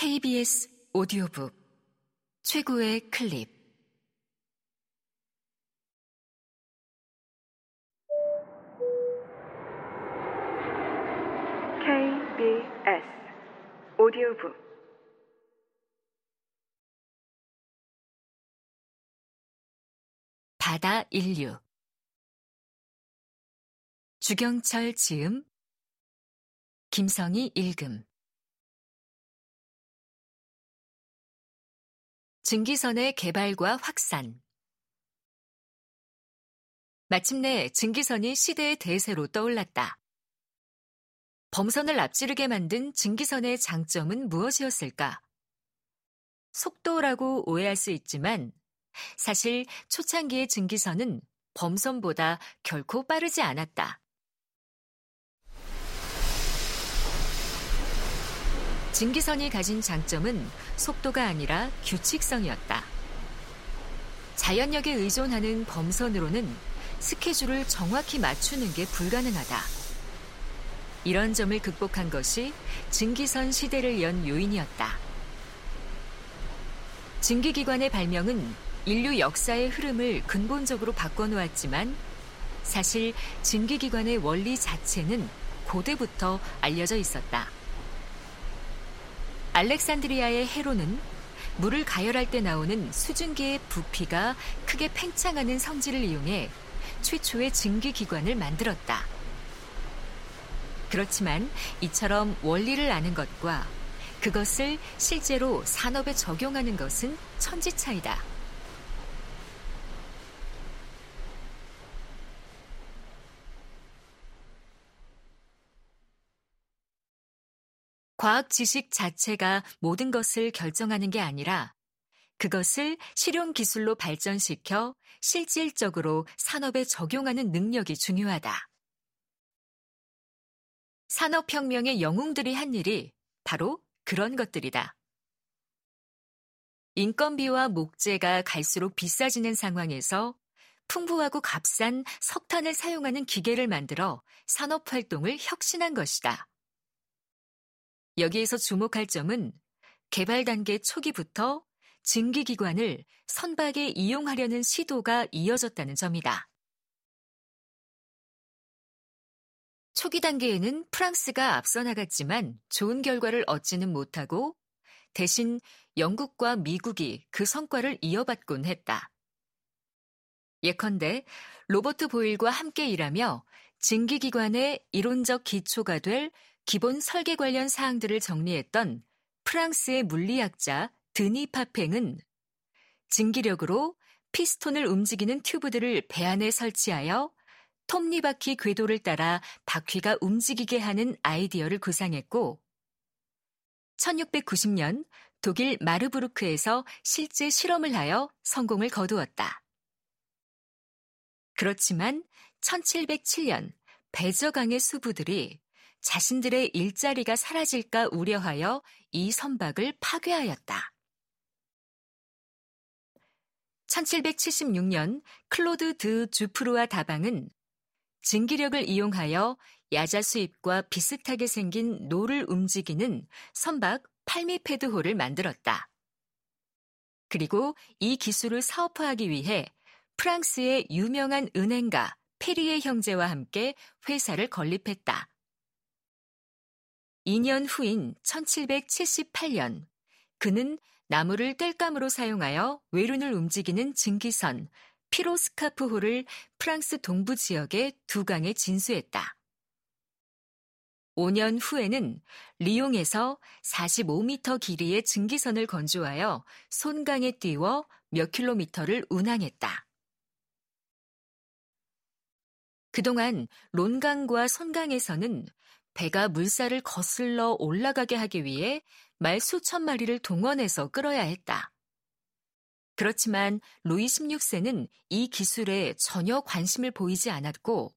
KBS 오디오북 최고의 클립. KBS 오디오북. 바다 인류. 주경철 지음, 김성희 읽음. 증기선의 개발과 확산. 마침내 증기선이 시대의 대세로 떠올랐다. 범선을 앞지르게 만든 증기선의 장점은 무엇이었을까? 속도라고 오해할 수 있지만 사실 초창기의 증기선은 범선보다 결코 빠르지 않았다. 증기선이 가진 장점은 속도가 아니라 규칙성이었다. 자연력에 의존하는 범선으로는 스케줄을 정확히 맞추는 게 불가능하다. 이런 점을 극복한 것이 증기선 시대를 연 요인이었다. 증기기관의 발명은 인류 역사의 흐름을 근본적으로 바꿔놓았지만 사실 증기기관의 원리 자체는 고대부터 알려져 있었다. 알렉산드리아의 헤로는 물을 가열할 때 나오는 수증기의 부피가 크게 팽창하는 성질을 이용해 최초의 증기기관을 만들었다. 그렇지만 이처럼 원리를 아는 것과 그것을 실제로 산업에 적용하는 것은 천지차이다. 과학 지식 자체가 모든 것을 결정하는 게 아니라 그것을 실용 기술로 발전시켜 실질적으로 산업에 적용하는 능력이 중요하다. 산업혁명의 영웅들이 한 일이 바로 그런 것들이다. 인건비와 목재가 갈수록 비싸지는 상황에서 풍부하고 값싼 석탄을 사용하는 기계를 만들어 산업활동을 혁신한 것이다. 여기에서 주목할 점은 개발 단계 초기부터 증기기관을 선박에 이용하려는 시도가 이어졌다는 점이다. 초기 단계에는 프랑스가 앞서 나갔지만 좋은 결과를 얻지는 못하고 대신 영국과 미국이 그 성과를 이어받곤 했다. 예컨대 로버트 보일과 함께 일하며 증기기관의 이론적 기초가 될 기본 설계 관련 사항들을 정리했던 프랑스의 물리학자 드니 파팽은 증기력으로 피스톤을 움직이는 튜브들을 배 안에 설치하여 톱니바퀴 궤도를 따라 바퀴가 움직이게 하는 아이디어를 구상했고 1690년 독일 마르부르크에서 실제 실험을 하여 성공을 거두었다. 그렇지만 1707년 배저강의 수부들이 자신들의 일자리가 사라질까 우려하여 이 선박을 파괴하였다. 1776년 클로드 드 주프루아 다방은 증기력을 이용하여 야자 수입과 비슷하게 생긴 노를 움직이는 선박 팔미패드호를 만들었다. 그리고 이 기술을 사업화하기 위해 프랑스의 유명한 은행가 페리에 형제와 함께 회사를 건립했다. 2년 후인 1778년, 그는 나무를 땔감으로 사용하여 외륜을 움직이는 증기선 피로스카프호를 프랑스 동부 지역의 두 강에 진수했다. 5년 후에는 리옹에서 45m 길이의 증기선을 건조하여 손강에 띄워 몇 킬로미터를 운항했다. 그동안 론강과 손강에서는 배가 물살을 거슬러 올라가게 하기 위해 말 수천 마리를 동원해서 끌어야 했다. 그렇지만 루이 16세는 이 기술에 전혀 관심을 보이지 않았고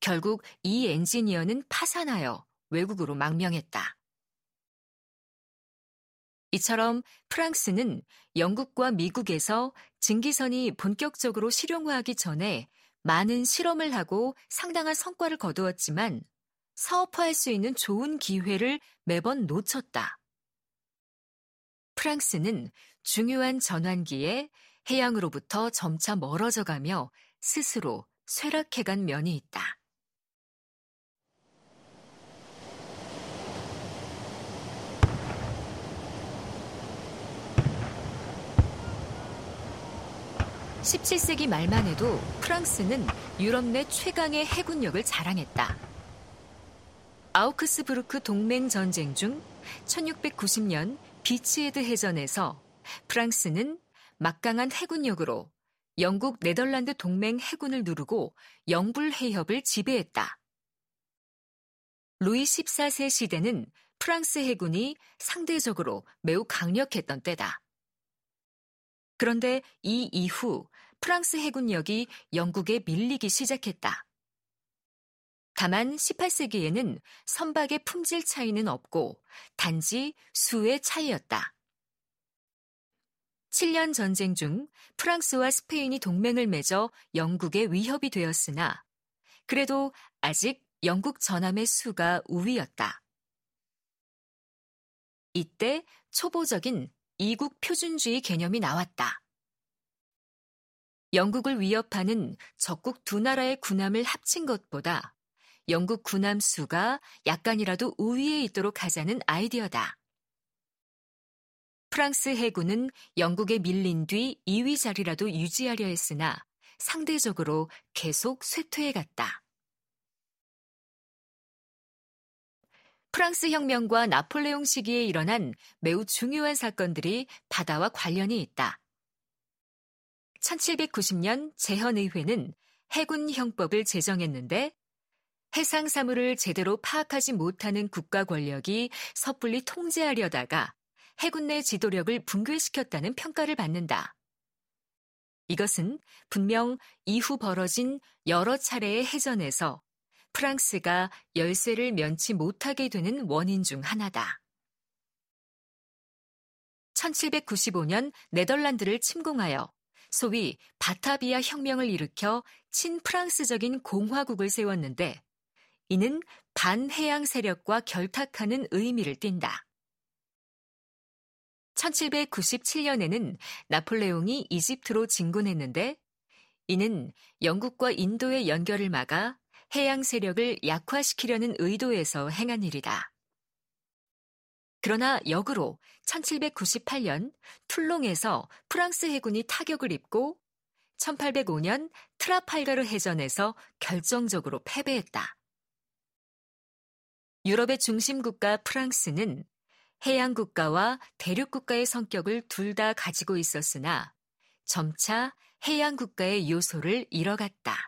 결국 이 엔지니어는 파산하여 외국으로 망명했다. 이처럼 프랑스는 영국과 미국에서 증기선이 본격적으로 실용화하기 전에 많은 실험을 하고 상당한 성과를 거두었지만 사업화할 수 있는 좋은 기회를 매번 놓쳤다. 프랑스는 중요한 전환기에 해양으로부터 점차 멀어져가며 스스로 쇠락해간 면이 있다. (17세기) 말만 해도 프랑스는 유럽 내 최강의 해군력을 자랑했다. 아우크스부르크 동맹 전쟁 중 1690년 비치에드 해전에서 프랑스는 막강한 해군력으로 영국 네덜란드 동맹 해군을 누르고 영불해협을 지배했다. 루이 14세 시대는 프랑스 해군이 상대적으로 매우 강력했던 때다. 그런데 이 이후 프랑스 해군력이 영국에 밀리기 시작했다. 다만 18세기에는 선박의 품질 차이는 없고 단지 수의 차이였다. 7년 전쟁 중 프랑스와 스페인이 동맹을 맺어 영국에 위협이 되었으나 그래도 아직 영국 전함의 수가 우위였다. 이때 초보적인 이국 표준주의 개념이 나왔다. 영국을 위협하는 적국 두 나라의 군함을 합친 것보다 영국 군함 수가 약간이라도 우위에 있도록 하자는 아이디어다. 프랑스 해군은 영국에 밀린 뒤 2위 자리라도 유지하려 했으나 상대적으로 계속 쇠퇴해갔다. 프랑스 혁명과 나폴레옹 시기에 일어난 매우 중요한 사건들이 바다와 관련이 있다. 1790년 제헌의회는 해군 형법을 제정했는데 해상 사무를 제대로 파악하지 못하는 국가 권력이 섣불리 통제하려다가 해군 내 지도력을 붕괴시켰다는 평가를 받는다. 이것은 분명 이후 벌어진 여러 차례의 해전에서 프랑스가 열세를 면치 못하게 되는 원인 중 하나다. 1795년 네덜란드를 침공하여 소위 바타비아 혁명을 일으켜 친프랑스적인 공화국을 세웠는데 이는 반해양 세력과 결탁하는 의미를 띈다. 1797년에는 나폴레옹이 이집트로 진군했는데 이는 영국과 인도의 연결을 막아 해양 세력을 약화시키려는 의도에서 행한 일이다. 그러나 역으로 1798년 툴롱에서 프랑스 해군이 타격을 입고 1805년 트라팔가르 해전에서 결정적으로 패배했다. 유럽의 중심 국가 프랑스는 해양 국가와 대륙 국가의 성격을 둘 다 가지고 있었으나 점차 해양 국가의 요소를 잃어갔다.